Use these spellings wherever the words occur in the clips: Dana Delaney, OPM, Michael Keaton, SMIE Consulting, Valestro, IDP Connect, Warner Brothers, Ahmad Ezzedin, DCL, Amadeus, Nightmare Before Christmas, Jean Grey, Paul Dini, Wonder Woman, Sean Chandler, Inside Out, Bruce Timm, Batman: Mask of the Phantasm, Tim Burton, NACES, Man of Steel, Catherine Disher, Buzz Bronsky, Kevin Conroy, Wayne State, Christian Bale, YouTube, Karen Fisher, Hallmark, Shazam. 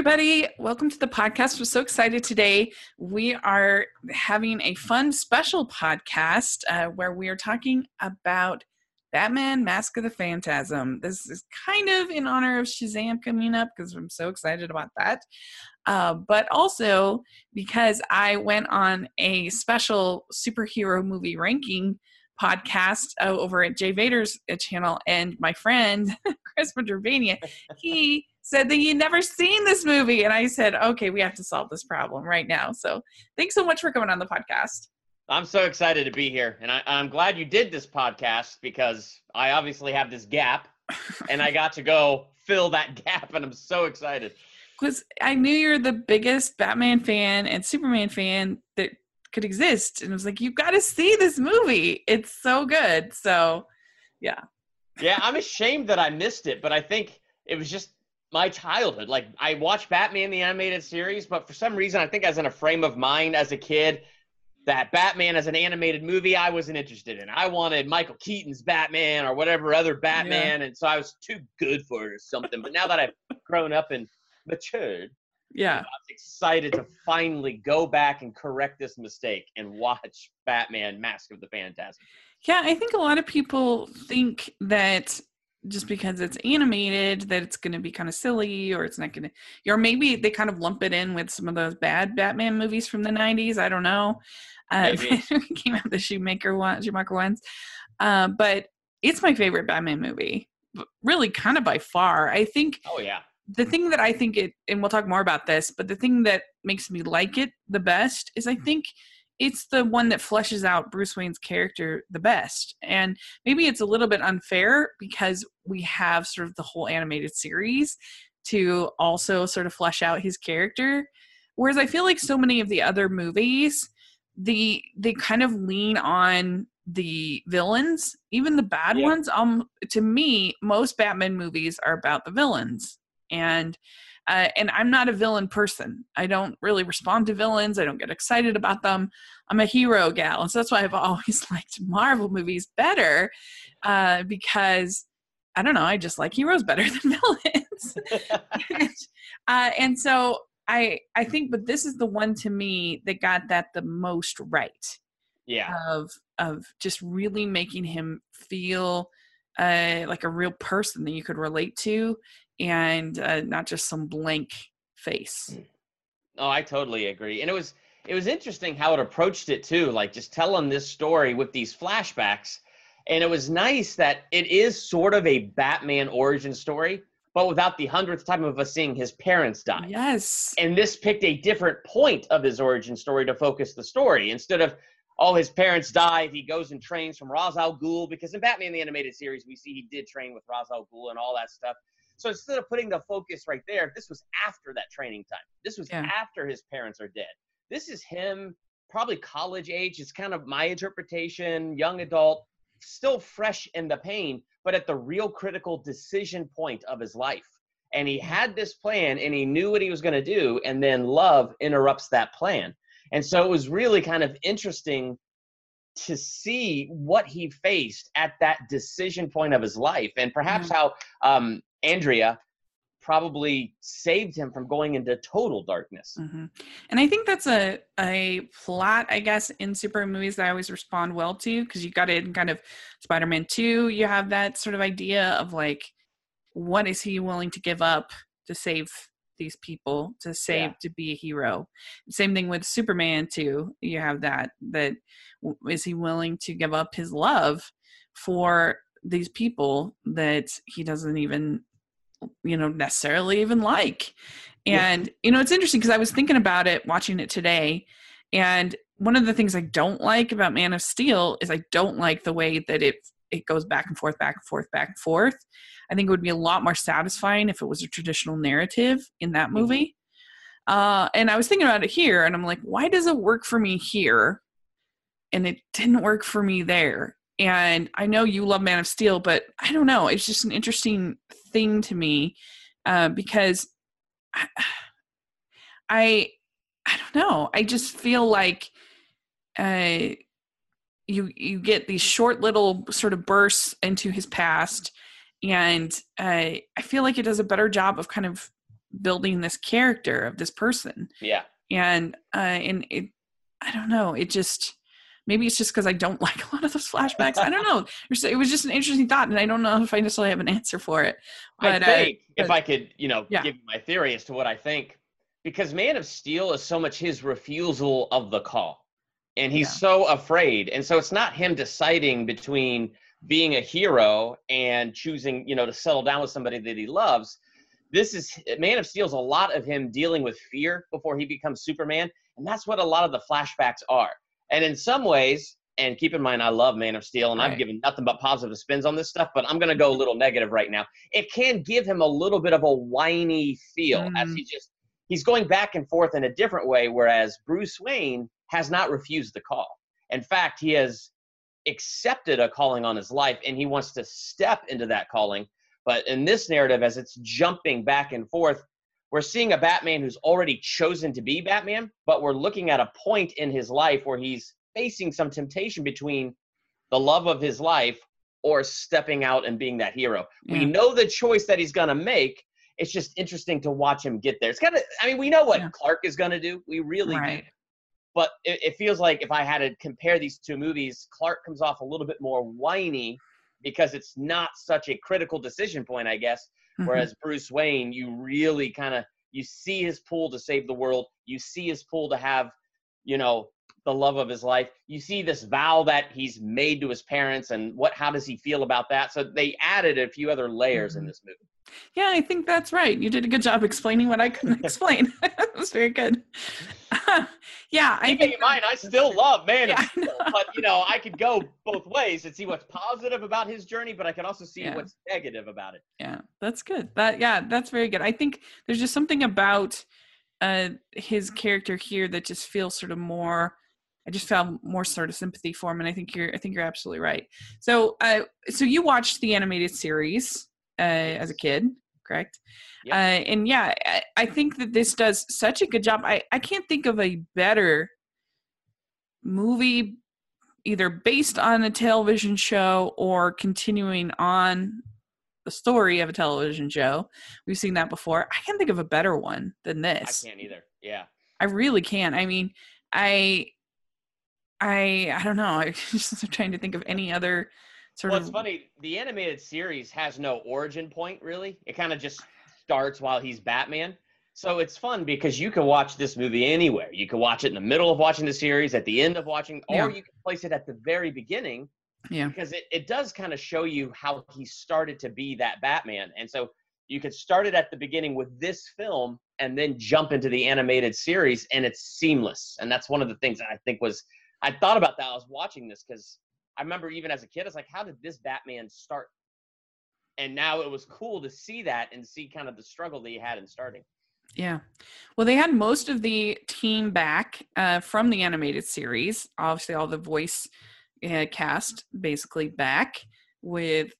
everybody. Welcome to the podcast. We're so excited today. We are having a fun special podcast where we are talking about Batman: Mask of the Phantasm. This is kind of in honor of Shazam coming up because I'm so excited about that. But also because I went on a special superhero movie ranking podcast over at Jay Vader's channel, and my friend Chris Pendergast, he said that you'd never seen this movie, and I said, okay, we have to solve this problem right now. So thanks so much for coming on the podcast. I'm so excited to be here, and I'm glad you did this podcast because I obviously have this gap, and I got to go fill that gap, and I'm so excited. Because I knew you're the biggest Batman fan and Superman fan that could exist, and I was like, you've got to see this movie, it's so good. So yeah I'm ashamed that I missed it, but I think it was just my childhood. Like, I watched Batman the Animated Series, but for some reason I think I was in a frame of mind as a kid that Batman as an animated movie I wasn't interested in. I wanted Michael Keaton's Batman or whatever other Batman, and so I was too good for it or something. But now that I've grown up and matured, yeah, I was excited to finally go back and correct this mistake and watch Batman: Mask of the Phantasm. Yeah, I think a lot of people think that just because it's animated that it's going to be kind of silly, or it's not going to, or maybe they kind of lump it in with some of those bad Batman movies from the 90s. I don't know. Came out the Schumacher ones. But it's my favorite Batman movie, really, kind of by far. I think. Oh, yeah. The thing that I think it, and we'll talk more about this, but the thing that makes me like it the best is I think it's the one that fleshes out Bruce Wayne's character the best. And maybe it's a little bit unfair because we have sort of the whole animated series to also sort of flesh out his character. Whereas I feel like so many of the other movies, they kind of lean on the villains, even the bad ones. To me, most Batman movies are about the villains. And I'm not a villain person. I don't really respond to villains. I don't get excited about them. I'm a hero gal. And so that's why I've always liked Marvel movies better, because I don't know, I just like heroes better than villains. And so I think, but this is the one to me that got that the most right. Yeah. Of just really making him feel like a real person that you could relate to, and not just some blank face. Oh, I totally agree. And it was interesting how it approached it too, like just telling this story with these flashbacks. And it was nice that it is sort of a Batman origin story, but without the 100th time of us seeing his parents die. Yes. And this picked a different point of his origin story to focus the story. Instead of, oh, his parents died, he goes and trains from Ra's al Ghul, because in Batman the Animated Series, we see he did train with Ra's al Ghul and all that stuff. So instead of putting the focus right there, this was after that training time. This was after his parents are dead. This is him, probably college age. It's kind of my interpretation, young adult, still fresh in the pain, but at the real critical decision point of his life. And he had this plan and he knew what he was going to do. And then love interrupts that plan. And so it was really kind of interesting to see what he faced at that decision point of his life, and perhaps how, Andrea probably saved him from going into total darkness. Mm-hmm. And I think that's a plot, I guess, in superhero movies that I always respond well to, because you got it in kind of Spider-Man 2. You have that sort of idea of like, what is he willing to give up to save these people, to be a hero? Same thing with Superman 2. You have that is he willing to give up his love for these people that he doesn't even, necessarily even like. And, it's interesting because I was thinking about it, watching it today. And one of the things I don't like about Man of Steel is I don't like the way that it goes back and forth, back and forth, back and forth. I think it would be a lot more satisfying if it was a traditional narrative in that movie. And I was thinking about it here, and I'm like, why does it work for me here? And it didn't work for me there. And I know you love Man of Steel, but I don't know. It's just an interesting thing to me, because I don't know. I just feel like you get these short little sort of bursts into his past, and I feel like it does a better job of kind of building this character of this person. Yeah. And it, I don't know, it just, maybe it's just because I don't like a lot of those flashbacks. I don't know. It was just an interesting thought, and I don't know if I necessarily have an answer for it. But I think if I could, you know, give you my theory as to what I think, because Man of Steel is so much his refusal of the call, and he's so afraid. And so it's not him deciding between being a hero and choosing, you know, to settle down with somebody that he loves. This is, Man of Steel's a lot of him dealing with fear before he becomes Superman. And that's what a lot of the flashbacks are. And in some ways, and keep in mind, I love Man of Steel, and I've given nothing but positive spins on this stuff, but I'm going to go a little negative right now. It can give him a little bit of a whiny feel as he just, he's going back and forth in a different way, whereas Bruce Wayne has not refused the call. In fact, he has accepted a calling on his life, and he wants to step into that calling. But in this narrative, as it's jumping back and forth, we're seeing a Batman who's already chosen to be Batman, but we're looking at a point in his life where he's facing some temptation between the love of his life or stepping out and being that hero. Yeah. We know the choice that he's going to make. It's just interesting to watch him get there. It's kind of, I mean, we know what Clark is going to do. We really do. But it feels like if I had to compare these two movies, Clark comes off a little bit more whiny because it's not such a critical decision point, I guess. Whereas Bruce Wayne, you really kind of, you see his pull to save the world. You see his pull to have, you know, the love of his life. You see this vow that he's made to his parents, and what, how does he feel about that? So they added a few other layers in this movie. Yeah, I think that's right. You did a good job explaining what I couldn't explain. That was very good. Yeah, I think in mind, I still love Man of Steel, but you know, I could go both ways and see what's positive about his journey, but I can also see what's negative about it. Yeah, that's good. That's very good. I think there's just something about his character here that just feels sort of more. I just felt more sort of sympathy for him, and I think you're absolutely right. So, so you watched the animated series as a kid, correct? Yep. And yeah, I think that this does such a good job. I can't think of a better movie, either based on a television show or continuing on the story of a television show. We've seen that before. I can't think of a better one than this. I can't either. Yeah, I really can't. I mean, I don't know. I'm just trying to think of any other sort of... Well, it's funny. The animated series has no origin point, really. It kind of just starts while he's Batman. So it's fun because you can watch this movie anywhere. You can watch it in the middle of watching the series, at the end of watching, or you can place it at the very beginning. Yeah. Because it does kind of show you how he started to be that Batman. And so you could start it at the beginning with this film and then jump into the animated series, and it's seamless. And that's one of the things that I think was... I thought about that. I was watching this because I remember even as a kid, I was like, how did this Batman start? And now it was cool to see that and see kind of the struggle that he had in starting. Yeah. Well, they had most of the team back from the animated series. Obviously, all the voice cast basically back with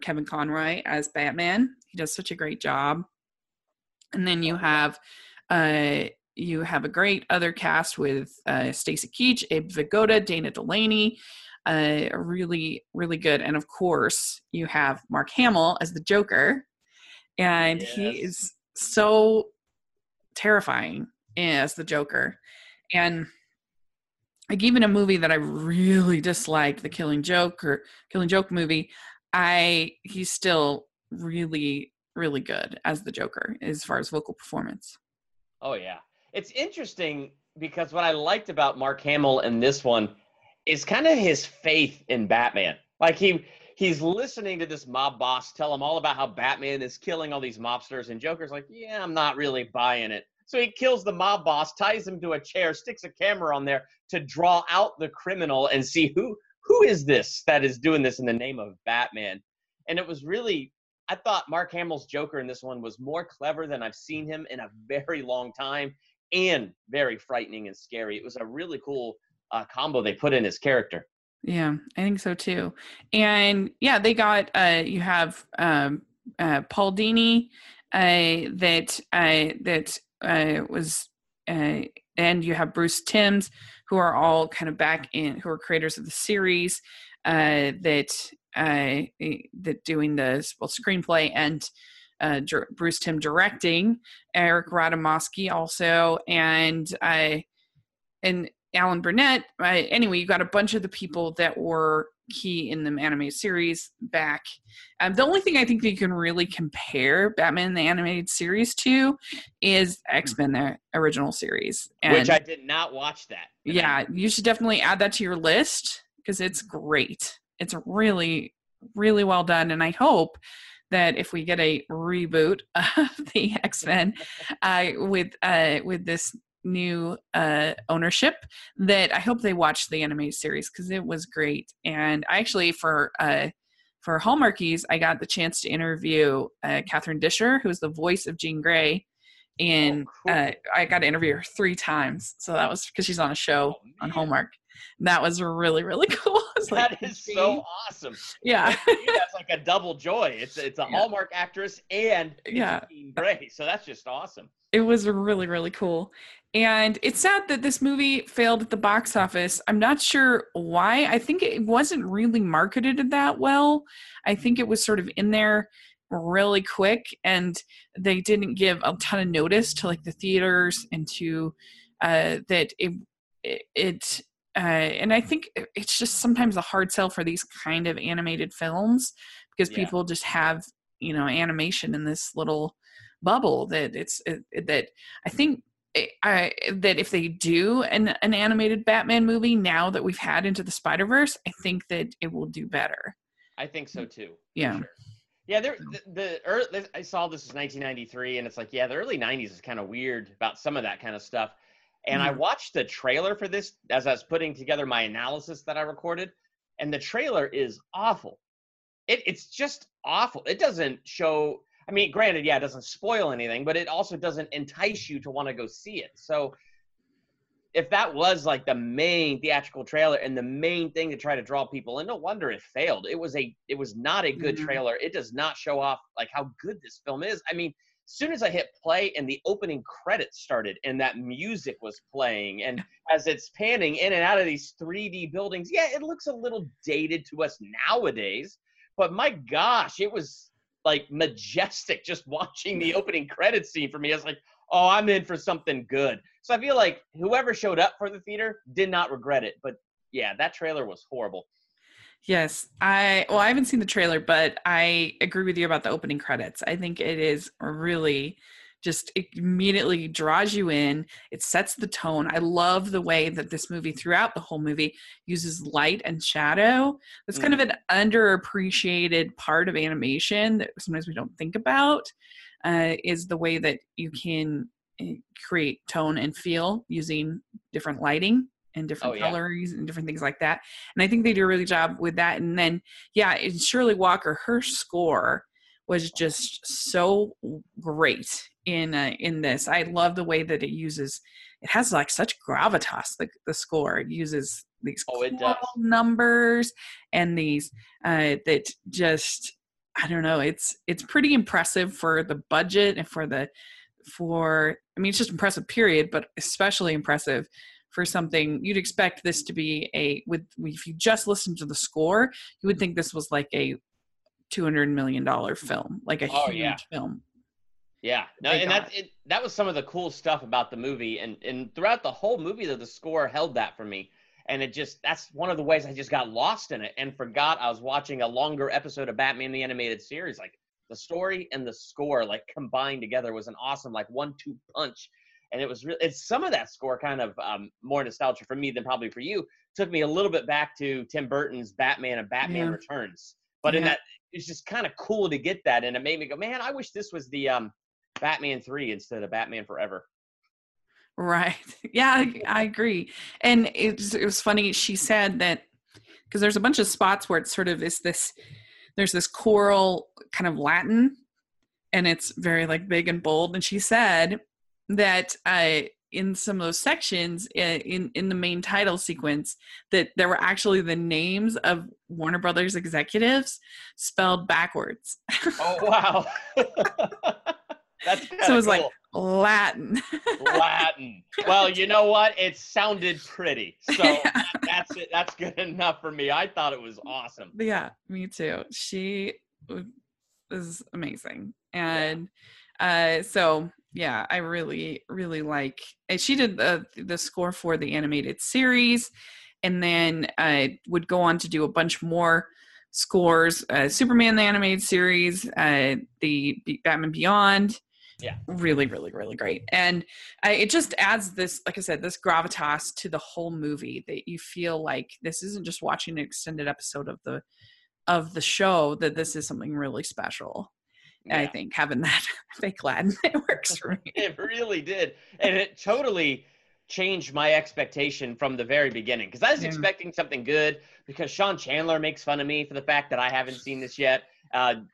Kevin Conroy as Batman. He does such a great job. And then you have a great other cast with Stacey Keach, Abe Vigoda, Dana Delaney, really, really good. And of course, you have Mark Hamill as the Joker, and he is so terrifying as the Joker. And like even a movie that I really disliked, The Killing Joke or Killing Joke movie, he's still really, really good as the Joker as far as vocal performance. Oh yeah. It's interesting because what I liked about Mark Hamill in this one is kind of his faith in Batman. Like he's listening to this mob boss tell him all about how Batman is killing all these mobsters, and Joker's like, yeah, I'm not really buying it. So he kills the mob boss, ties him to a chair, sticks a camera on there to draw out the criminal and see who is this that is doing this in the name of Batman. And it was really, I thought Mark Hamill's Joker in this one was more clever than I've seen him in a very long time. And very frightening and scary. It was a really cool combo they put in his character. Yeah, I think so too. And yeah, they got you have Paul Dini and you have Bruce Timm, who are all kind of back in, who are creators of the series that doing the screenplay and Bruce Timm directing, Eric Radomski also, and Alan Burnett. Anyway, you got a bunch of the people that were key in the animated series back. The only thing I think that you can really compare Batman the Animated Series to is X-Men the Original Series. Which I did not watch that. Yeah, you should definitely add that to your list because it's great. It's really, really well done, and I hope that if we get a reboot of the X-Men with this new ownership, that I hope they watch the animated series because it was great. And I actually, for Hallmarkies, I got the chance to interview Catherine Disher, who's the voice of Jean Grey, and I got to interview her 3 times. So that was because she's on a show on Hallmark. That was really, really cool. That is so awesome. Yeah. That's like a double joy. It's a Hallmark actress and Jean Grey. So that's just awesome. It was really, really cool. And it's sad that this movie failed at the box office. I'm not sure why. I think it wasn't really marketed that well. I think it was sort of in there really quick, and they didn't give a ton of notice to like the theaters and to that it and I think it's just sometimes a hard sell for these kind of animated films because people just have, you know, animation in this little bubble that that if they do an animated Batman movie now that we've had Into the Spider-Verse, I think that it will do better. I think so too. Yeah. Sure. Yeah, I saw this was 1993, and it's like, yeah, the early 90s is kind of weird about some of that kind of stuff. And I watched the trailer for this as I was putting together my analysis that I recorded, and the trailer is awful. It's just awful. It doesn't show, I mean, granted, yeah, it doesn't spoil anything, but it also doesn't entice you to want to go see it. So if that was like the main theatrical trailer and the main thing to try to draw people in, no wonder it failed. It was not a good trailer. It does not show off like how good this film is. I mean, as soon as I hit play and the opening credits started and that music was playing, and as it's panning in and out of these 3D buildings, yeah, it looks a little dated to us nowadays, but my gosh, it was like majestic just watching the opening credits scene for me. I was like, oh, I'm in for something good. So I feel like whoever showed up for the theater did not regret it. But yeah, that trailer was horrible. Yes. I haven't seen the trailer, but I agree with you about the opening credits. I think it is really just, it immediately draws you in. It sets the tone. I love the way that this movie, throughout the whole movie, uses light and shadow. That's kind of an underappreciated part of animation that sometimes we don't think about, is the way that you can create tone and feel using different lighting and different colors and different things like that. And I think they do a really job with that. And then, and Shirley Walker, her score was just so great in this. I love the way that it has like such gravitas, the score. It uses these cool numbers and these that just, I don't know, it's pretty impressive for the budget and I mean, it's just impressive period, but especially impressive for something you'd expect this to be if you just listen to the score, you would think this was like a $200 million film, like a huge film. Yeah. No, and that was some of the cool stuff about the movie. And throughout the whole movie, though, the score held that for me. And that's one of the ways I just got lost in it and forgot I was watching a longer episode of Batman the Animated Series. Like the story and the score, like combined together, was an awesome like 1-2 punch. And it was really, some of that score kind of more nostalgia for me than probably for you. Took me a little bit back to Tim Burton's Batman and Batman Returns. But in that, it's just kind of cool to get that, and it made me go, man, I wish this was the Batman 3 instead of Batman Forever. Right. Yeah, I agree. And it was funny. She said that because there's a bunch of spots where it's sort of there's this choral kind of Latin, and it's very like big and bold. And she said that in some of those sections in the main title sequence that there were actually the names of Warner Brothers executives spelled backwards. Oh, wow. That's so it was cool. Like Latin. Well, you know what? It sounded pretty. So that's it. That's good enough for me. I thought it was awesome. Yeah, me too. She is amazing. And so yeah, I really, really like it. She did the score for the animated series, and then would go on to do a bunch more scores. Superman the Animated Series, the Batman Beyond. Yeah, really, really, really great. And it just adds this, like I said, this gravitas to the whole movie, that you feel like this isn't just watching an extended episode of the show, that this is something really special. Yeah. I think having that fake Latin, it works for me. It really did. And it totally changed my expectation from the very beginning, because I was expecting something good, because Sean Chandler makes fun of me for the fact that I haven't seen this yet.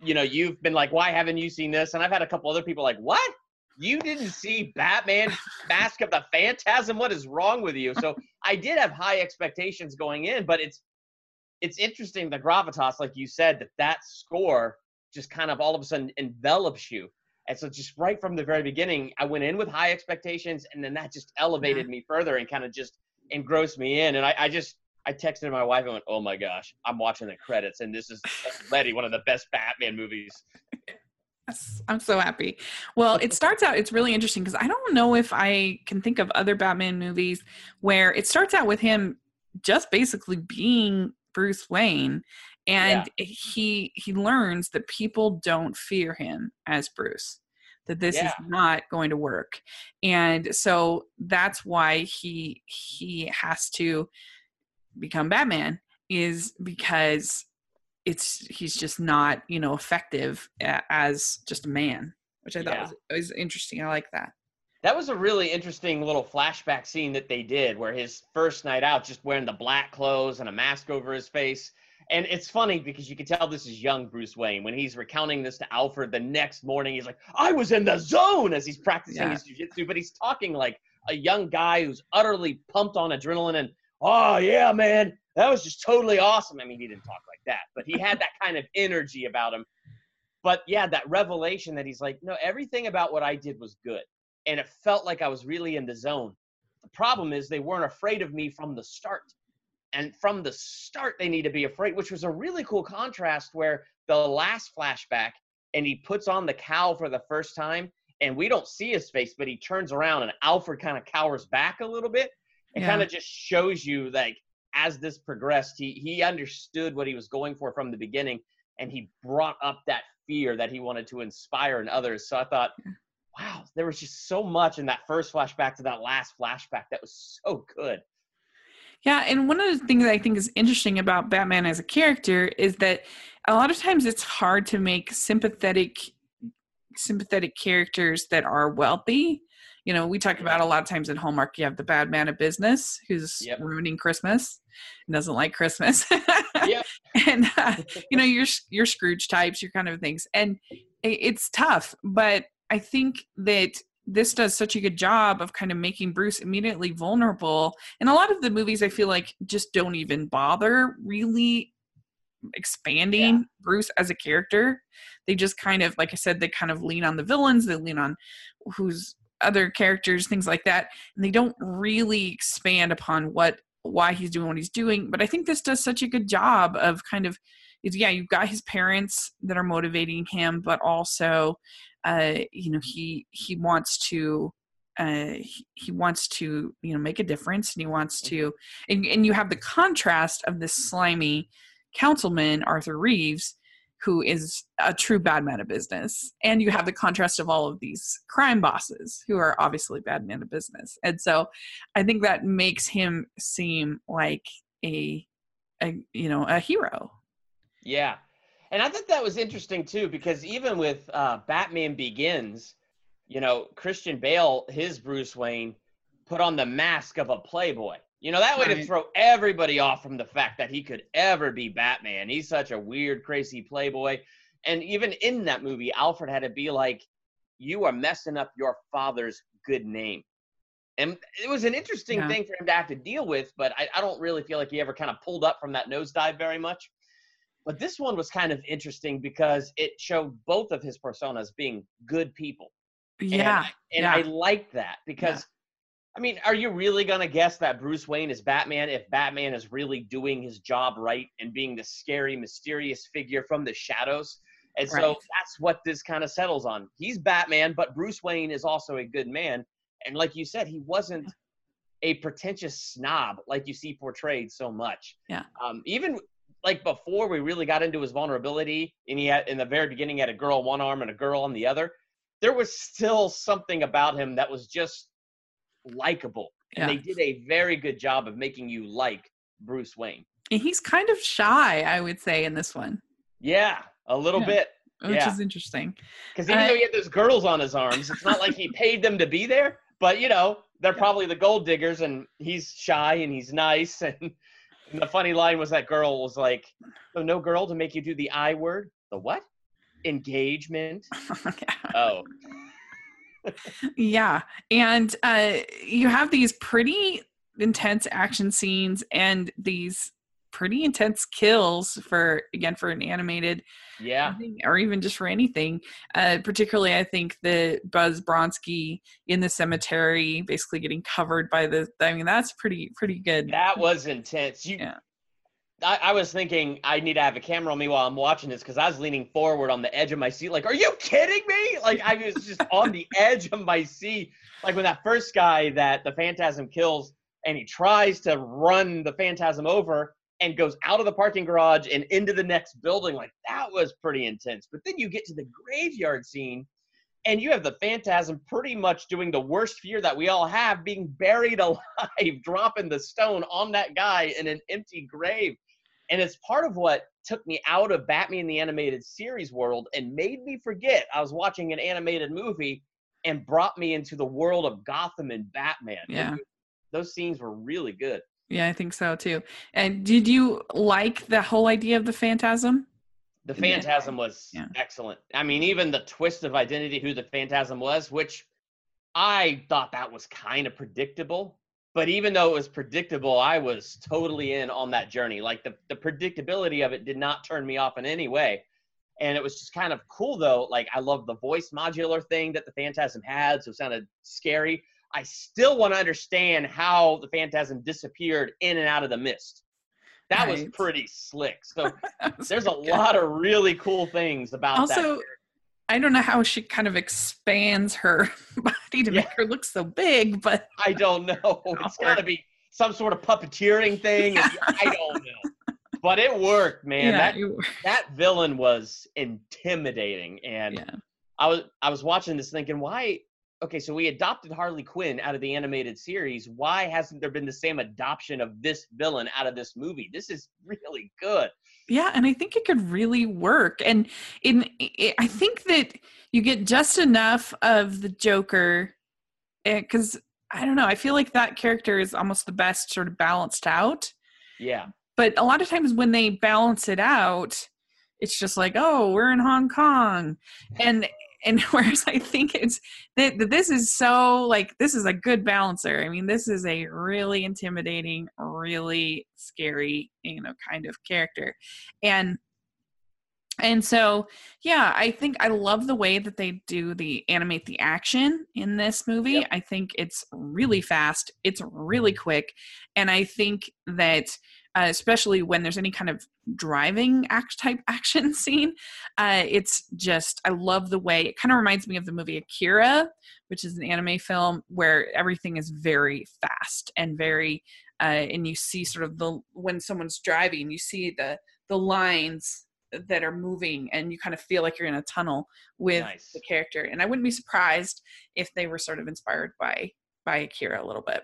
You know, you've been like, why haven't you seen this? And I've had a couple other people like, what? You didn't see Batman Mask of the Phantasm? What is wrong with you? So I did have high expectations going in, but it's interesting, the gravitas, like you said, that score just kind of all of a sudden envelops you. And so just right from the very beginning, I went in with high expectations, and then that just elevated me further and kind of just engrossed me in. And I texted my wife and went, oh my gosh, I'm watching the credits, and this is already one of the best Batman movies. Yes, I'm so happy. Well, it starts out, it's really interesting, because I don't know if I can think of other Batman movies where it starts out with him just basically being Bruce Wayne, and he learns that people don't fear him as Bruce, that this is not going to work. And so that's why he has to become Batman, is because he's just not, you know, effective as just a man, which I thought was interesting. I like that. That was a really interesting little flashback scene that they did, where his first night out, just wearing the black clothes and a mask over his face. And it's funny, because you can tell this is young Bruce Wayne. When he's recounting this to Alfred the next morning, he's like, I was in the zone, as he's practicing his jiu-jitsu, but he's talking like a young guy who's utterly pumped on adrenaline and, oh yeah, man, that was just totally awesome. I mean, he didn't talk like that, but he had that kind of energy about him. But yeah, that revelation that he's like, no, everything about what I did was good, and it felt like I was really in the zone. The problem is they weren't afraid of me from the start. And from the start, they need to be afraid, which was a really cool contrast, where the last flashback, and he puts on the cowl for the first time, and we don't see his face, but he turns around and Alfred kind of cowers back a little bit. It kind of just shows you, like, as this progressed, he understood what he was going for from the beginning, and he brought up that fear that he wanted to inspire in others. So I thought, wow, there was just so much in that first flashback to that last flashback that was so good. Yeah, and one of the things I think is interesting about Batman as a character is that a lot of times it's hard to make sympathetic characters that are wealthy. You know, we talk about a lot of times at Hallmark, you have the bad man of business who's ruining Christmas and doesn't like Christmas. And, you know, your Scrooge types, your kind of things. And it's tough, but I think that this does such a good job of kind of making Bruce immediately vulnerable. And a lot of the movies, I feel like, just don't even bother really expanding Bruce as a character. They just kind of, like I said, they kind of lean on the villains, they lean on who's other characters, things like that, and they don't really expand upon why he's doing what he's doing. But I think this does such a good job of kind of, you've got his parents that are motivating him, but also you know, he wants to you know, make a difference, and he wants to, and you have the contrast of this slimy councilman, Arthur Reeves, who is a true bad man of business. And you have the contrast of all of these crime bosses who are obviously bad men of business. And so I think that makes him seem like a hero. Yeah. And I think that was interesting too, because even with Batman Begins, you know, Christian Bale, his Bruce Wayne, put on the mask of a playboy. You know, that way to throw everybody off from the fact that he could ever be Batman. He's such a weird, crazy playboy. And even in that movie, Alfred had to be like, you are messing up your father's good name. And it was an interesting thing for him to have to deal with, but I don't really feel like he ever kind of pulled up from that nosedive very much. But this one was kind of interesting because it showed both of his personas being good people. Yeah. And I liked that because I mean, are you really going to guess that Bruce Wayne is Batman if Batman is really doing his job right and being the scary, mysterious figure from the shadows? And so that's what this kind of settles on. He's Batman, but Bruce Wayne is also a good man. And like you said, he wasn't a pretentious snob like you see portrayed so much. Yeah. Even like before we really got into his vulnerability, and he had, in the very beginning, had a girl on one arm and a girl on the other, there was still something about him that was just likable. And they did a very good job of making you like Bruce Wayne. And he's kind of shy, I would say, in this one. Yeah, a little bit. Which is interesting. Because even though he had those girls on his arms, it's not like he paid them to be there. But, you know, they're probably the gold diggers, and he's shy and he's nice. And the funny line was that girl was like, "So no girl to make you do the I word?" The what? Engagement. Oh. Yeah. And you have these pretty intense action scenes and these pretty intense kills for an animated thing, or even just for anything. Particularly, I think the Buzz Bronsky in the cemetery, basically getting covered by the, I mean, that's pretty good. That was intense. I was thinking I need to have a camera on me while I'm watching this, because I was leaning forward on the edge of my seat. Like, are you kidding me? Like, I was just on the edge of my seat. Like when that first guy that the Phantasm kills, and he tries to run the Phantasm over and goes out of the parking garage and into the next building. Like, that was pretty intense. But then you get to the graveyard scene, and you have the Phantasm pretty much doing the worst fear that we all have, being buried alive, dropping the stone on that guy in an empty grave. And it's part of what took me out of Batman the Animated Series world and made me forget I was watching an animated movie, and brought me into the world of Gotham and Batman. Yeah. Those scenes were really good. Yeah, I think so too. And did you like the whole idea of the Phantasm? The Phantasm was excellent. I mean, even the twist of identity, who the Phantasm was, which I thought that was kind of predictable. But even though it was predictable, I was totally in on that journey. Like, the predictability of it did not turn me off in any way. And it was just kind of cool, though. Like, I love the voice modular thing that the Phantasm had, so it sounded scary. I still want to understand how the Phantasm disappeared in and out of the mist. That was pretty slick. So there's a lot of really cool things about that. Also, I don't know how she kind of expands her body to make her look so big, but I don't know. It's got to be some sort of puppeteering thing. Yeah. I don't know. But it worked, man. Yeah, that villain was intimidating. And I was watching this thinking, why? Okay, so we adopted Harley Quinn out of the animated series. Why hasn't there been the same adoption of this villain out of this movie? This is really good. Yeah, and I think it could really work. And I think that you get just enough of the Joker, because, I don't know, I feel like that character is almost the best sort of balanced out. Yeah. But a lot of times when they balance it out, it's just like, oh, we're in Hong Kong. And whereas I think it's that this is so, like, this is a good balancer. I mean, this is a really intimidating, really scary, you know, kind of character. And so, yeah, I think I love the way that they animate the action in this movie. Yep. I think it's really fast. It's really quick. And I think that especially when there's any kind of driving type action scene, it's just, I love the way, it kind of reminds me of the movie Akira, which is an anime film where everything is very fast and very, and you see sort of when someone's driving, you see the lines that are moving, and you kind of feel like you're in a tunnel with the character. And I wouldn't be surprised if they were sort of inspired by Akira a little bit.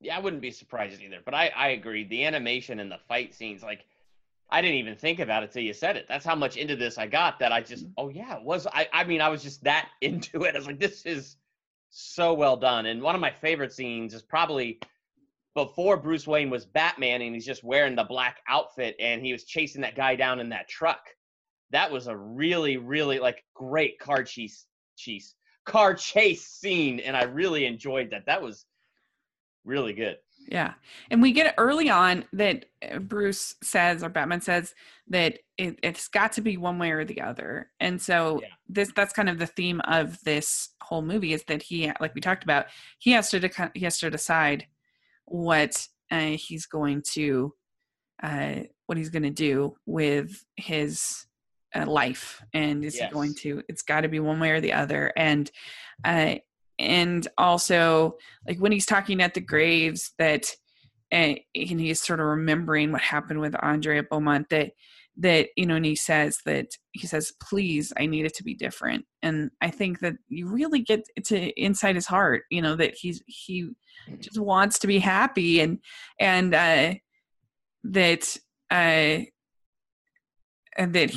Yeah, I wouldn't be surprised either. But I agree. The animation and the fight scenes, like, I didn't even think about it till you said it. That's how much into this I got, that I just, I was just that into it. I was like, this is so well done. And one of my favorite scenes is probably before Bruce Wayne was Batman, and he's just wearing the black outfit, and he was chasing that guy down in that truck. That was a really, really, like, great car chase scene, and I really enjoyed that. That was really good. Yeah. And we get early on that Bruce says, or Batman says, that it's got to be one way or the other. And so that's kind of the theme of this whole movie, is that he, like we talked about, he has to decide what he's going to do with his life, and is it going to? It's got to be one way or the other. And also, like when he's talking at the graves, that and he's sort of remembering what happened with Andrea Beaumont. That you know, and he says, "Please, I need it to be different." And I think that you really get to inside his heart. You know that he just wants to be happy, and that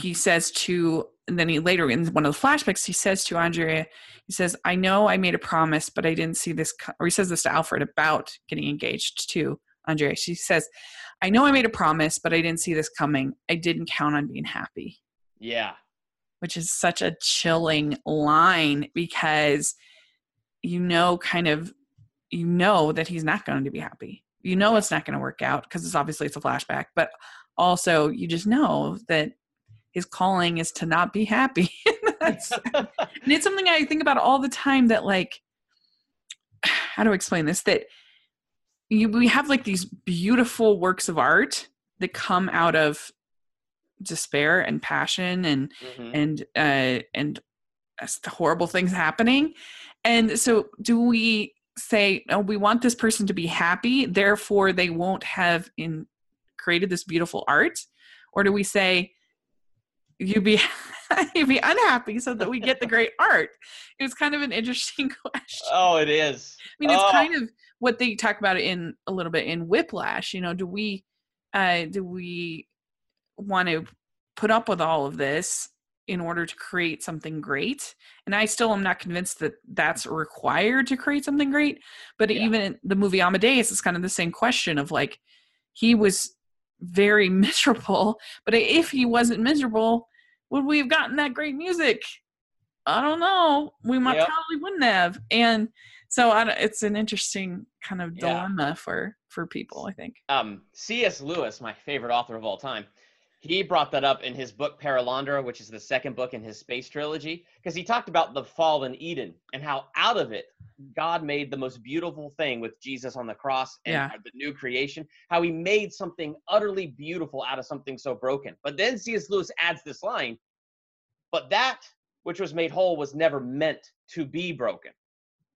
he says to, and then he later in one of the flashbacks, he says to Andrea, he says, I know I made a promise, but I didn't see this, or he says this to Alfred about getting engaged to Andrea. She says, I know I made a promise, but I didn't see this coming. I didn't count on being happy. Yeah. Which is such a chilling line because, that he's not going to be happy. You know, it's not going to work out because it's obviously a flashback, but also you just know that his calling is to not be happy. And it's something I think about all the time that, like, how do I explain this? That we have like these beautiful works of art that come out of despair and passion and horrible things happening. And so do we say, oh, we want this person to be happy, therefore they won't have created this beautiful art? Or do we say, you'd be unhappy so that we get the great art? It was kind of an interesting question. Oh, it is. I mean, it's kind of what they talk about in a little bit in Whiplash. You know, do we want to put up with all of this in order to create something great? And I still am not convinced that that's required to create something great. But even the movie Amadeus is kind of the same question of, like, he was very miserable, but if he wasn't miserable, would we have gotten that great music? I don't know. We might probably wouldn't have. And so it's an interesting kind of dilemma for people, I think. C.S. Lewis, my favorite author of all time, he brought that up in his book Paralandra, which is the second book in his space trilogy, because he talked about the fall in Eden and how out of it, God made the most beautiful thing with Jesus on the cross and the new creation, how he made something utterly beautiful out of something so broken. But then C.S. Lewis adds this line, but that which was made whole was never meant to be broken.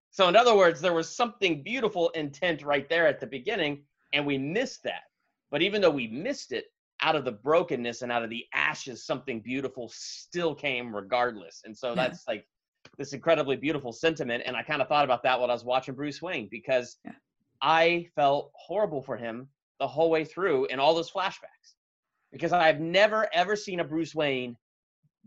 So in other words, there was something beautiful intent right there at the beginning, and we missed that. But even though we missed it, out of the brokenness and out of the ashes, something beautiful still came regardless. And so that's like this incredibly beautiful sentiment. And I kind of thought about that while I was watching Bruce Wayne, because I felt horrible for him the whole way through in all those flashbacks, because I've never, ever seen a Bruce Wayne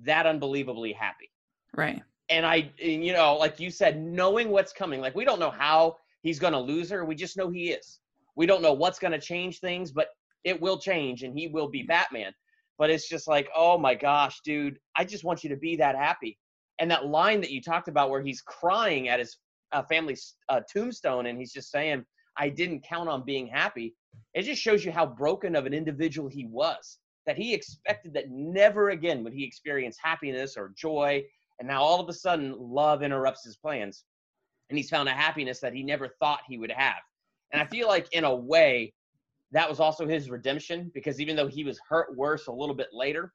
that unbelievably happy. Right. And you know, like you said, knowing what's coming, like we don't know how he's going to lose her. We just know he is. We don't know what's going to change things, but it will change and he will be Batman. But it's just like, oh my gosh, dude, I just want you to be that happy. And that line that you talked about where he's crying at his family's tombstone and he's just saying, I didn't count on being happy. It just shows you how broken of an individual he was, that he expected that never again would he experience happiness or joy. And now all of a sudden, love interrupts his plans. And he's found a happiness that he never thought he would have. And I feel like in a way, that was also his redemption, because even though he was hurt worse a little bit later,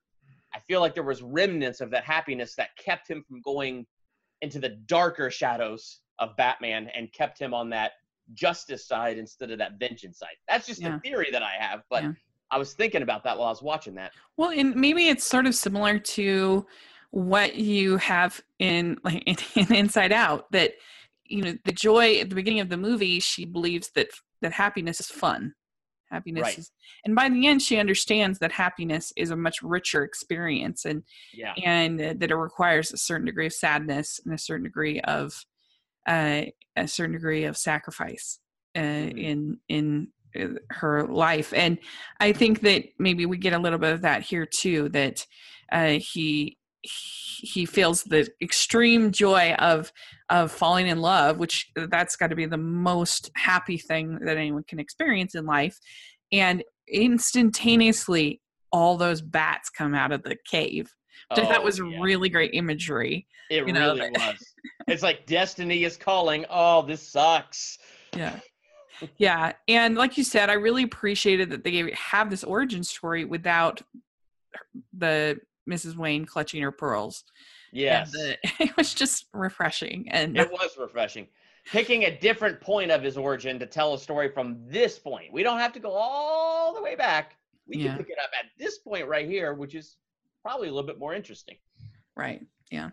I feel like there was remnants of that happiness that kept him from going into the darker shadows of Batman and kept him on that justice side instead of that vengeance side. That's just a theory that I have, but I was thinking about that while I was watching that. Well, and maybe it's sort of similar to what you have in Inside Out, that, you know, the joy at the beginning of the movie, she believes that happiness is fun. Happiness is, and by the end, she understands that happiness is a much richer experience, and that it requires a certain degree of sadness and a certain degree of sacrifice in her life. And I think that maybe we get a little bit of that here too. That he feels the extreme joy of falling in love, which that's got to be the most happy thing that anyone can experience in life. And instantaneously, all those bats come out of the cave. Which I thought was really great imagery. It really was. It's like destiny is calling. Oh, this sucks. Yeah. Yeah. And like you said, I really appreciated that they have this origin story without the Mrs. Wayne clutching her pearls. Yes. And it was just refreshing. And it was refreshing. Picking a different point of his origin to tell a story from this point. We don't have to go all the way back. We can pick it up at this point right here, which is probably a little bit more interesting. Right. Yeah.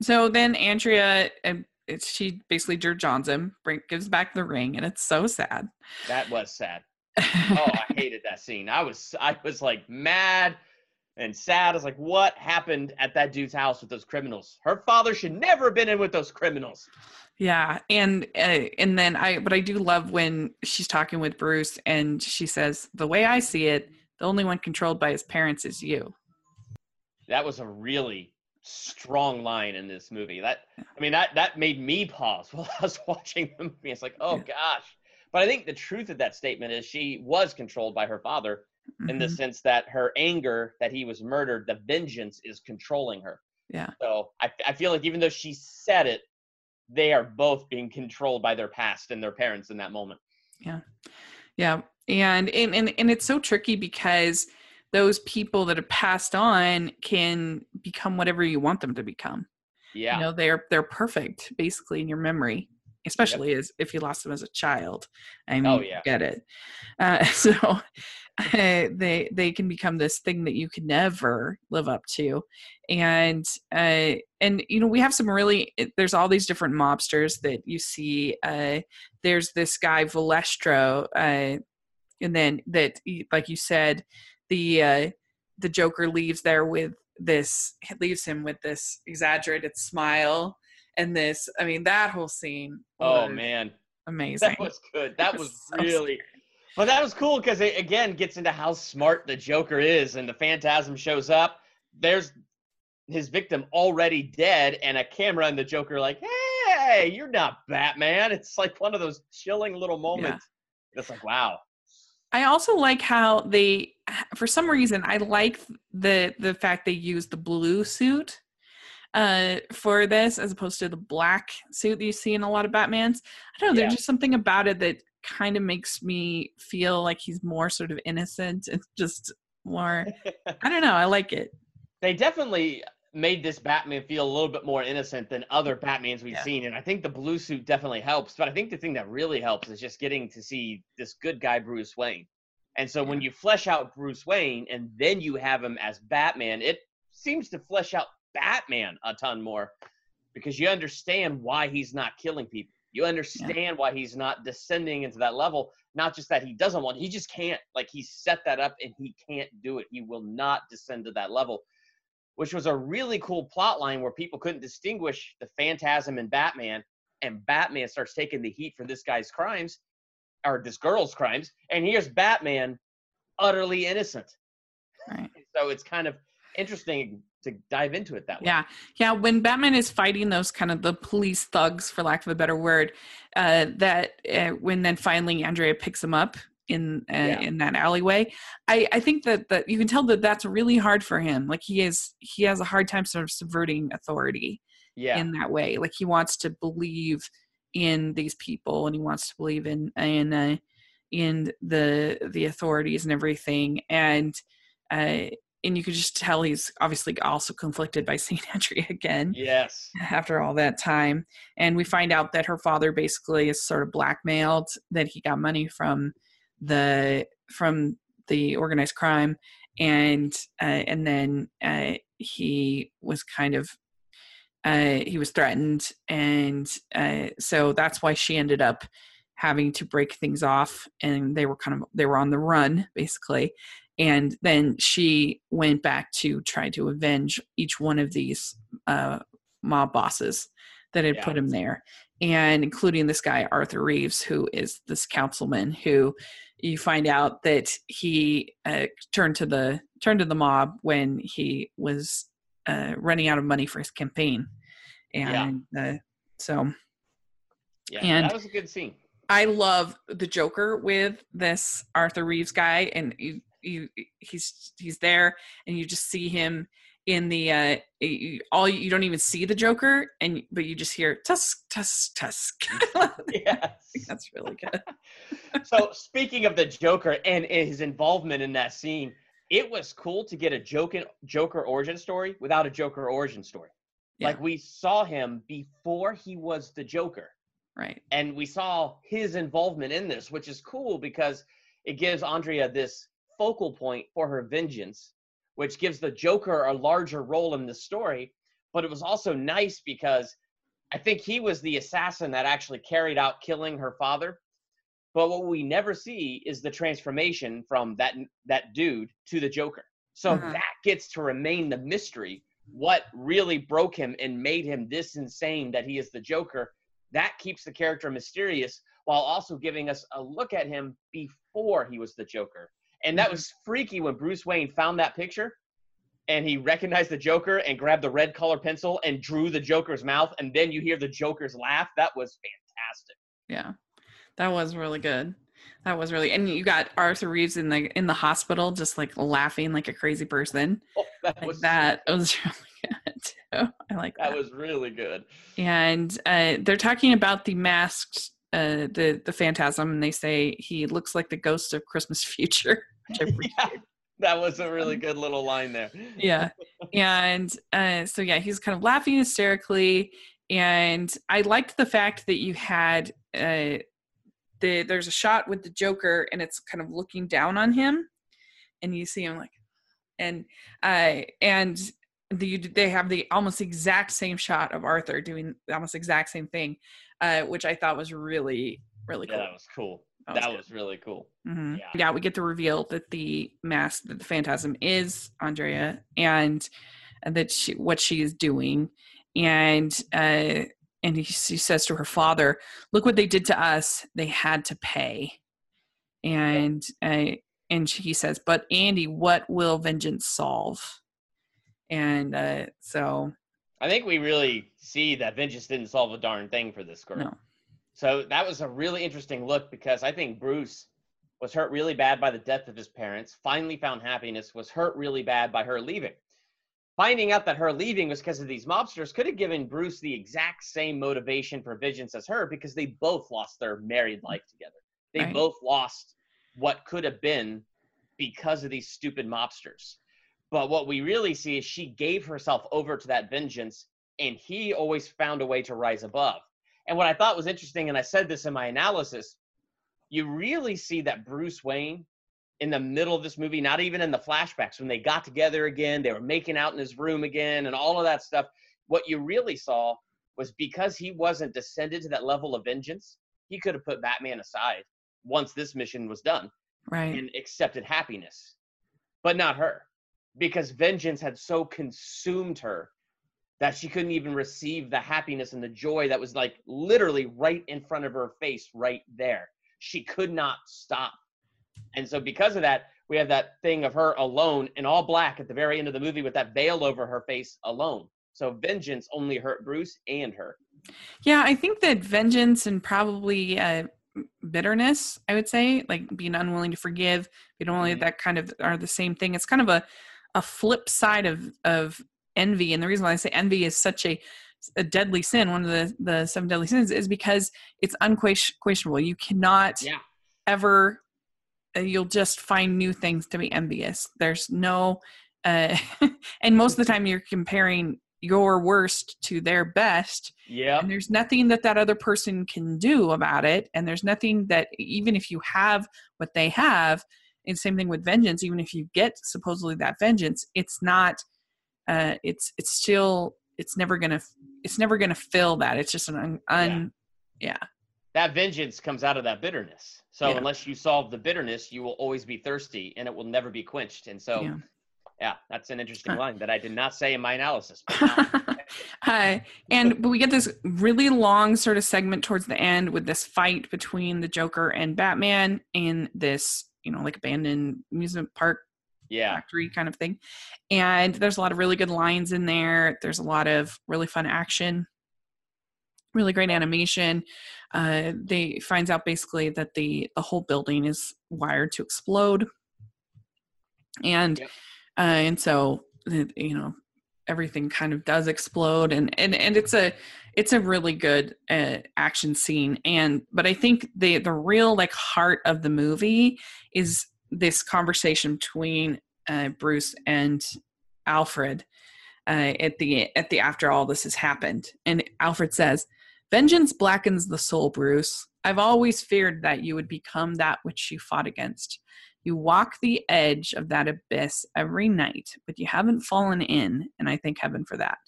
So then Andrea, she basically Johns him, gives back the ring, and it's so sad. That was sad. Oh, I hated that scene. I was like mad and sad. I was like, what happened at that dude's house with those criminals? Her father should never have been in with those criminals. Yeah. And then but I do love when she's talking with Bruce and she says, the way I see it, the only one controlled by his parents is you. That was a really strong line in this movie. That made me pause while I was watching the movie. It's like, oh gosh. But I think the truth of that statement is she was controlled by her father in the sense that her anger that he was murdered, the vengeance is controlling her. Yeah. So I feel like even though she said it, they are both being controlled by their past and their parents in that moment. Yeah. Yeah. And it's so tricky because those people that have passed on can become whatever you want them to become. Yeah. You know, they're perfect basically in your memory, especially as if you lost them as a child. I mean, you get it. They can become this thing that you can never live up to. And you know, we have some really, there's all these different mobsters that you see. There's this guy, Valestro. And then that, like you said, the Joker leaves him with this exaggerated smile and this, I mean, that whole scene. Oh man. Amazing. That was good. That was really, well, that was cool. Cause it again gets into how smart the Joker is, and the Phantasm shows up. There's his victim already dead and a camera and the Joker like, hey, you're not Batman. It's like one of those chilling little moments. That's like, wow. I also like how they, for some reason, I like the fact they used the blue suit for this as opposed to the black suit that you see in a lot of Batmans. I don't know, there's just something about it that kind of makes me feel like he's more sort of innocent and just more, I don't know, I like it. They definitely made this Batman feel a little bit more innocent than other Batmans we've seen. And I think the blue suit definitely helps, but I think the thing that really helps is just getting to see this good guy, Bruce Wayne. And so when you flesh out Bruce Wayne and then you have him as Batman, it seems to flesh out Batman a ton more because you understand why he's not killing people. You understand why he's not descending into that level. Not just that he doesn't want, he just can't, like he set that up and he can't do it. He will not descend to that level, which was a really cool plot line where people couldn't distinguish the Phantasm and Batman starts taking the heat for this guy's crimes, or this girl's crimes, and here's Batman, utterly innocent. Right. So it's kind of interesting to dive into it that way. Yeah, yeah. When Batman is fighting those kind of the police thugs, for lack of a better word, when then finally Andrea picks him up in that alleyway, I think that you can tell that that's really hard for him. Like he has a hard time sort of subverting authority in that way. Like he wants to believe in these people and he wants to believe in the authorities and everything. And you could just tell he's obviously also conflicted by seeing Andrea again. Yes. After all that time. And we find out that her father basically is sort of blackmailed, that he got money from the organized crime, and then he was kind of he was threatened, and so that's why she ended up having to break things off, and they were on the run basically, and then she went back to try to avenge each one of these mob bosses that had put him there, and including this guy Arthur Reeves, who is this councilman who you find out that he turned to the mob when he was running out of money for his campaign, and and that was a good scene. I love the Joker with this Arthur Reeves guy, and he's there, and you just see him in the you don't even see the Joker, but you just hear tusk tusk tusk. Yes, that's really good. So speaking of the Joker and his involvement in that scene, it was cool to get a Joker origin story without a Joker origin story. Yeah. Like, we saw him before he was the Joker. Right. And we saw his involvement in this, which is cool because it gives Andrea this focal point for her vengeance, which gives the Joker a larger role in the story. But it was also nice because I think he was the assassin that actually carried out killing her father. But what we never see is the transformation from that dude to the Joker. So that gets to remain the mystery. What really broke him and made him this insane that he is the Joker, that keeps the character mysterious while also giving us a look at him before he was the Joker. And that was freaky when Bruce Wayne found that picture and he recognized the Joker and grabbed the red color pencil and drew the Joker's mouth. And then you hear the Joker's laugh. That was fantastic. Yeah. That was really good. That was really, and you got Arthur Reeves in the hospital, just like laughing like a crazy person. Oh, that was really good too. I like that. That was really good. And they're talking about the masked, the phantasm, and they say he looks like the ghost of Christmas Future. Yeah, that was a really good little line there. Yeah, and so yeah, he's kind of laughing hysterically, and I liked the fact that you had there's a shot with the Joker and it's kind of looking down on him and you see him like, and they have the almost exact same shot of Arthur doing the almost exact same thing, which I thought was really, really cool. Yeah, that was cool. That was really cool. Mm-hmm. Yeah. We get the reveal that the mask, that the phantasm is Andrea and that what she is doing. And she says to her father, "Look what they did to us. They had to pay." And he says, "But Andy, what will vengeance solve?" And so, I think we really see that vengeance didn't solve a darn thing for this girl. No. So that was a really interesting look because I think Bruce was hurt really bad by the death of his parents. Finally found happiness. Was hurt really bad by her leaving. Finding out that her leaving was because of these mobsters could have given Bruce the exact same motivation for vengeance as her because they both lost their married life together. They both lost what could have been because of these stupid mobsters. But what we really see is she gave herself over to that vengeance, and he always found a way to rise above. And what I thought was interesting, and I said this in my analysis, you really see that Bruce Wayne in the middle of this movie, not even in the flashbacks, when they got together again, they were making out in his room again and all of that stuff. What you really saw was because he wasn't descended to that level of vengeance, he could have put Batman aside once this mission was done, right, and accepted happiness, but not her, because vengeance had so consumed her that she couldn't even receive the happiness and the joy that was like literally right in front of her face right there. She could not stop. And so because of that, we have that thing of her alone in all black at the very end of the movie with that veil over her face alone. So vengeance only hurt Bruce and her. Yeah, I think that vengeance and probably bitterness, I would say, like being unwilling to forgive, being only that kind of are the same thing. It's kind of a flip side of envy. And the reason why I say envy is such a deadly sin, one of the seven deadly sins, is because it's unquestionable. You cannot ever... You'll just find new things to be envious. There's no, and most of the time you're comparing your worst to their best. Yeah. And there's nothing that other person can do about it. And there's nothing that, even if you have what they have, and same thing with vengeance, even if you get supposedly that vengeance, it's not, it's still, it's never going to fill that. It's just that vengeance comes out of that bitterness. So unless you solve the bitterness, you will always be thirsty and it will never be quenched. And so, that's an interesting line that I did not say in my analysis. But we get this really long sort of segment towards the end with this fight between the Joker and Batman in this, like abandoned amusement park factory kind of thing. And there's a lot of really good lines in there. There's a lot of really fun action. Really great animation. They finds out basically that the whole building is wired to explode, and so everything kind of does explode, and it's a really good action scene. But I think the real heart of the movie is this conversation between Bruce and Alfred at the after all this has happened. And Alfred says, "Vengeance blackens the soul, Bruce. I've always feared that you would become that which you fought against. You walk the edge of that abyss every night, but you haven't fallen in, and I thank heaven for that."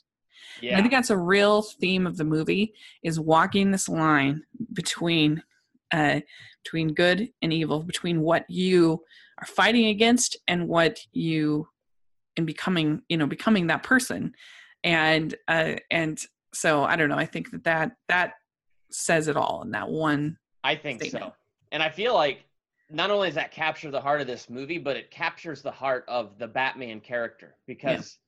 Yeah. And I think that's a real theme of the movie, is walking this line between good and evil, between what you are fighting against and what you, and becoming that person. And so I don't know. I think that says it all in that one statement. So. And I feel like not only does that capture the heart of this movie, but it captures the heart of the Batman character, because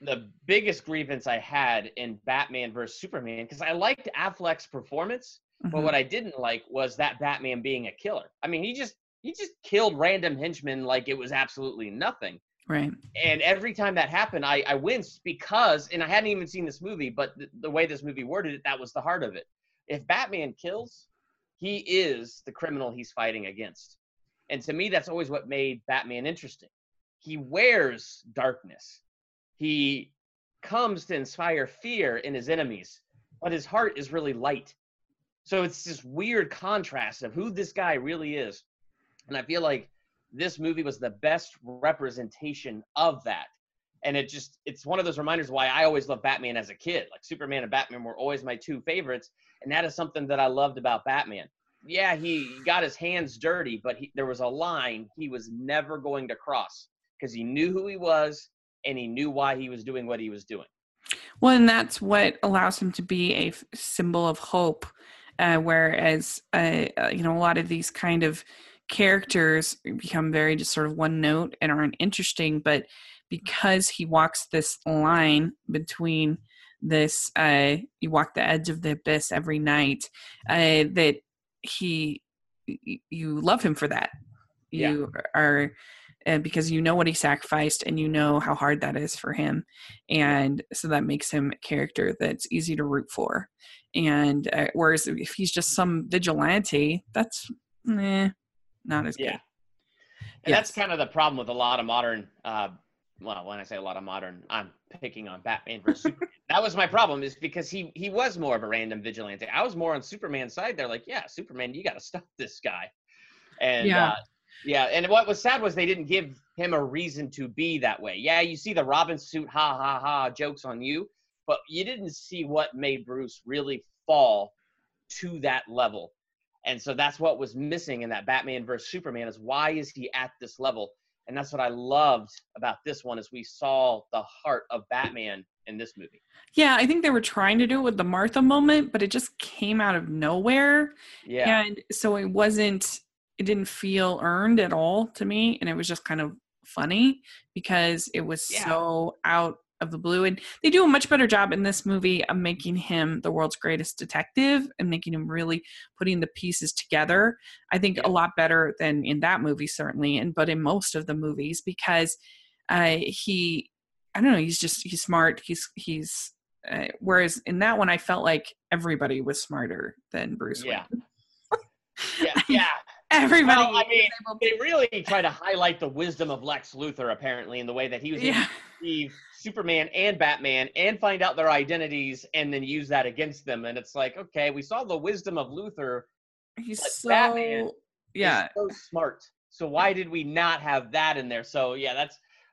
the biggest grievance I had in Batman vs. Superman, because I liked Affleck's performance, but what I didn't like was that Batman being a killer. I mean, he just killed random henchmen like it was absolutely nothing. Right. And every time that happened, I winced, because, and I hadn't even seen this movie, but the way this movie worded it, that was the heart of it. If Batman kills, he is the criminal he's fighting against. And to me, that's always what made Batman interesting. He wears darkness. He comes to inspire fear in his enemies, but his heart is really light. So it's this weird contrast of who this guy really is. And I feel like this movie was the best representation of that. And it's one of those reminders why I always loved Batman as a kid. Like, Superman and Batman were always my two favorites. And that is something that I loved about Batman. Yeah, he got his hands dirty, but there was a line he was never going to cross, because he knew who he was and he knew why he was doing what he was doing. Well, and that's what allows him to be a symbol of hope. Whereas, a lot of these kind of characters become very just sort of one note and aren't interesting, but because he walks this line between this, you walk the edge of the abyss every night, that you love him for that. You are, because you know what he sacrificed and you know how hard that is for him. And so that makes him a character that's easy to root for. And whereas if he's just some vigilante, that's not as good. Yeah. And that's kind of the problem with a lot of modern, when I say a lot of modern, I'm picking on Batman versus Superman. That was my problem, is because he was more of a random vigilante. I was more on Superman's side. They're like, yeah, Superman, you got to stop this guy. And and what was sad was they didn't give him a reason to be that way. Yeah, you see the Robin suit, ha, ha, ha, jokes on you. But you didn't see what made Bruce really fall to that level. And so that's what was missing in that Batman versus Superman, is why is he at this level? And that's what I loved about this one, is we saw the heart of Batman in this movie. Yeah, I think they were trying to do it with the Martha moment, but it just came out of nowhere. Yeah. And so it didn't feel earned at all to me. And it was just kind of funny because it was so out of the blue. And they do a much better job in this movie of making him the world's greatest detective and making him really putting the pieces together. I think a lot better than in that movie, certainly. But in most of the movies, because he's smart. He's whereas in that one, I felt like everybody was smarter than Bruce. Yeah. Yeah. Everybody. Well, I mean, they really try to highlight the wisdom of Lex Luthor, apparently, in the way that he was able to deceive Superman and Batman and find out their identities and then use that against them. And it's like, okay, we saw the wisdom of Luthor. He's so, Batman is so smart. So why did we not have that in there? So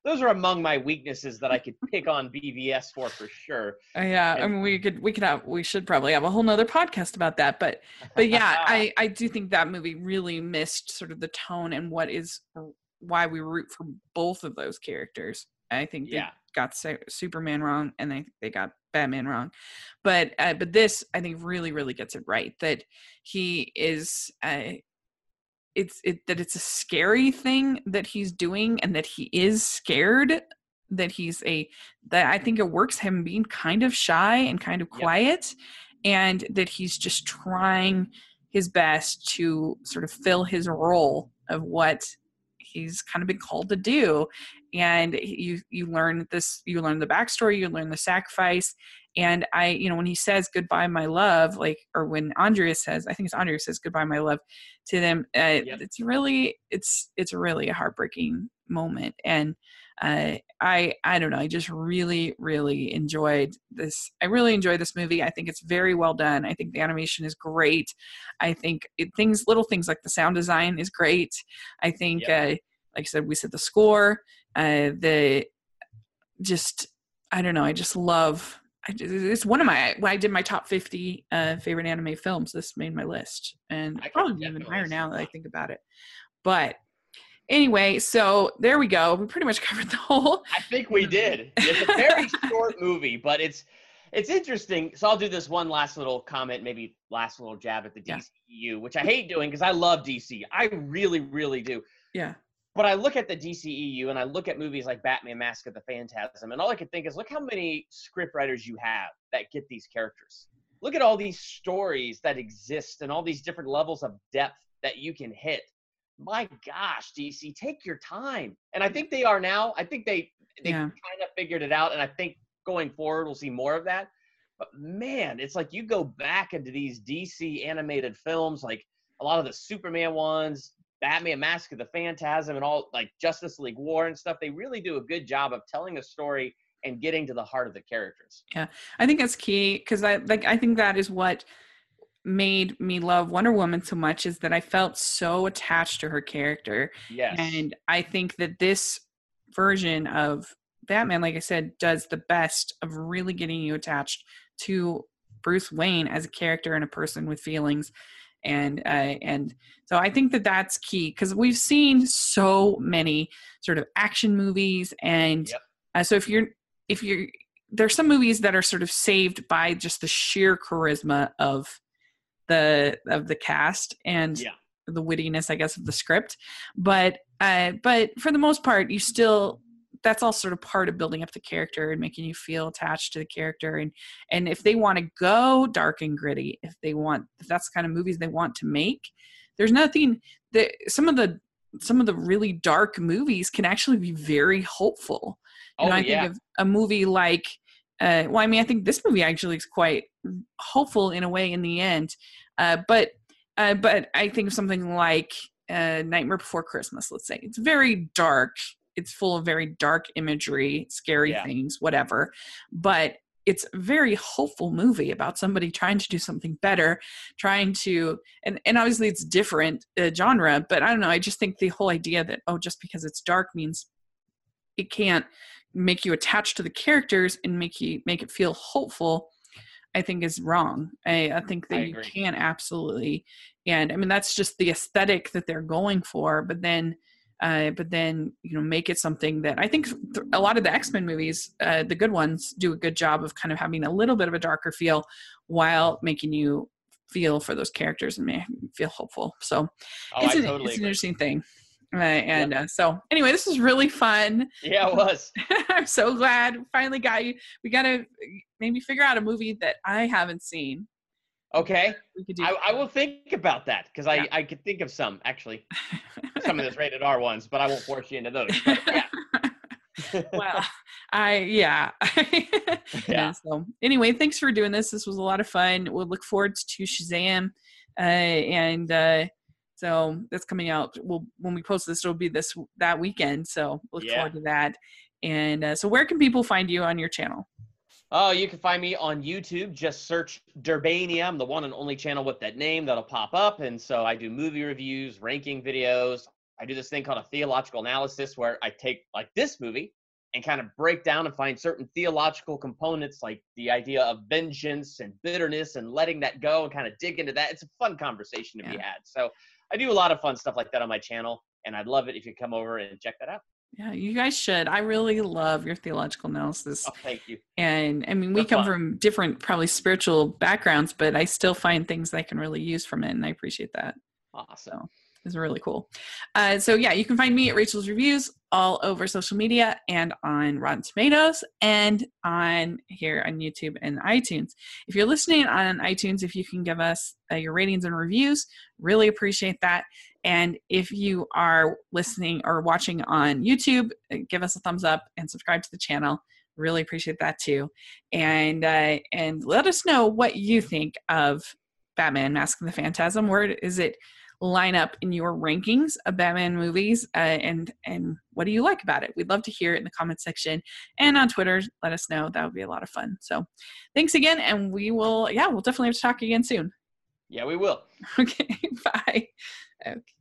those are among my weaknesses that I could pick on BVS for sure. Yeah. I mean, we should probably have a whole nother podcast about that, but yeah, I do think that movie really missed sort of the tone and why we root for both of those characters. I think they got Superman wrong and they got Batman wrong, but this, I think, really, really gets it right, that he is, that it's a scary thing that he's doing, and that he is scared, that I think it works, him being kind of shy and kind of quiet, and that he's just trying his best to sort of fill his role of what he's kind of been called to do. And you learn the backstory, you learn the sacrifice. And I, you know, when he says goodbye, my love, like, or when Andrea says, I think it's Andrea says goodbye, my love to them. Yep. It's really a heartbreaking moment. And I don't know. I just really enjoyed this. I really enjoyed this movie. I think it's very well done. I think the animation is great. I think little things like the sound design is great. I think, yep. Like I said, we said the score, I don't know. It's one of my, when I did my top 50 favorite anime films, this made my list, and I probably even higher now that I think about it. But anyway, so there we go. We pretty much covered the whole. I think we did. It's a very short movie, but it's interesting. So I'll do this one last little comment, maybe last little jab at the DCEU, which I hate doing because I love DC. I really do. Yeah. But I look at the DCEU and I look at movies like Batman: Mask of the Phantasm, and all I can think is, look how many scriptwriters you have that get these characters. Look at all these stories that exist and all these different levels of depth that you can hit. My gosh, DC, take your time. And I think they are now. I think they kind of figured it out, and I think going forward we'll see more of that. But man, it's like you go back into these DC animated films, like a lot of the Superman ones, Batman Mask of the Phantasm, and all, like Justice League War and stuff. They really do a good job of telling a story and getting to the heart of the characters. Yeah, I think that's key, because I think that is what made me love Wonder Woman so much, is that I felt so attached to her character. Yes. And I think that this version of Batman, like I said, does the best of really getting you attached to Bruce Wayne as a character and a person with feelings. And so I think that that's key, because we've seen so many sort of action movies, and so if you're there's some movies that are sort of saved by just the sheer charisma of the cast and the wittiness, I guess, of the script. But for the most part, you still, that's all sort of part of building up the character and making you feel attached to the character. And if they want to go dark and gritty, if that's the kind of movies they want to make, there's nothing that some of the really dark movies can actually be very hopeful. Think of a movie like, I think this movie actually is quite hopeful in a way in the end. But I think of something like Nightmare Before Christmas, let's say. It's very dark. It's full of very dark imagery, scary things, whatever. But it's a very hopeful movie about somebody trying to do something better, and obviously it's different genre, but I don't know. I just think the whole idea that, just because it's dark means it can't make you attached to the characters and make it feel hopeful, I think is wrong. I think that you can absolutely. And I mean, that's just the aesthetic that they're going for, but then, you know, make it something that I think a lot of the X-Men movies, the good ones, do a good job of kind of having a little bit of a darker feel while making you feel for those characters and make you feel hopeful. So it's an interesting thing. So anyway, this was really fun. Yeah, it was. I'm so glad we finally got you. We got to maybe figure out a movie that I haven't seen. Okay. We could do I will think about that, because I could think of some, actually. Some of those rated R ones, but I won't force you into those. But, well, So anyway, thanks for doing this. This was a lot of fun. We'll look forward to Shazam. So that's coming out. When we post this, it'll be that weekend. So look forward to that. And so where can people find you on your channel? Oh, you can find me on YouTube. Just search Durbania. I'm the one and only channel with that name that'll pop up. And so I do movie reviews, ranking videos. I do this thing called a theological analysis, where I take like this movie and kind of break down and find certain theological components, like the idea of vengeance and bitterness and letting that go, and kind of dig into that. It's a fun conversation to be had. So I do a lot of fun stuff like that on my channel, and I'd love it if you come over and check that out. Yeah, you guys should. I really love your theological analysis. Oh, thank you. And I mean, we come from different, probably spiritual backgrounds, but I still find things that I can really use from it, and I appreciate that. Awesome. So, is really cool. So yeah, you can find me at Rachel's Reviews all over social media and on Rotten Tomatoes and on here on YouTube and iTunes. If you're listening on iTunes, if you can give us your ratings and reviews, really appreciate that. And if you are listening or watching on YouTube, give us a thumbs up and subscribe to the channel. Really appreciate that too. And let us know what you think of Batman: Mask of the Phantasm. Where is it line up in your rankings of Batman movies, and what do you like about it? We'd love to hear it in the comment section and on Twitter. Let us know. That would be a lot of fun. So thanks again, and we will, yeah, we'll definitely have to talk again soon. Yeah, we will. Okay, bye. Okay.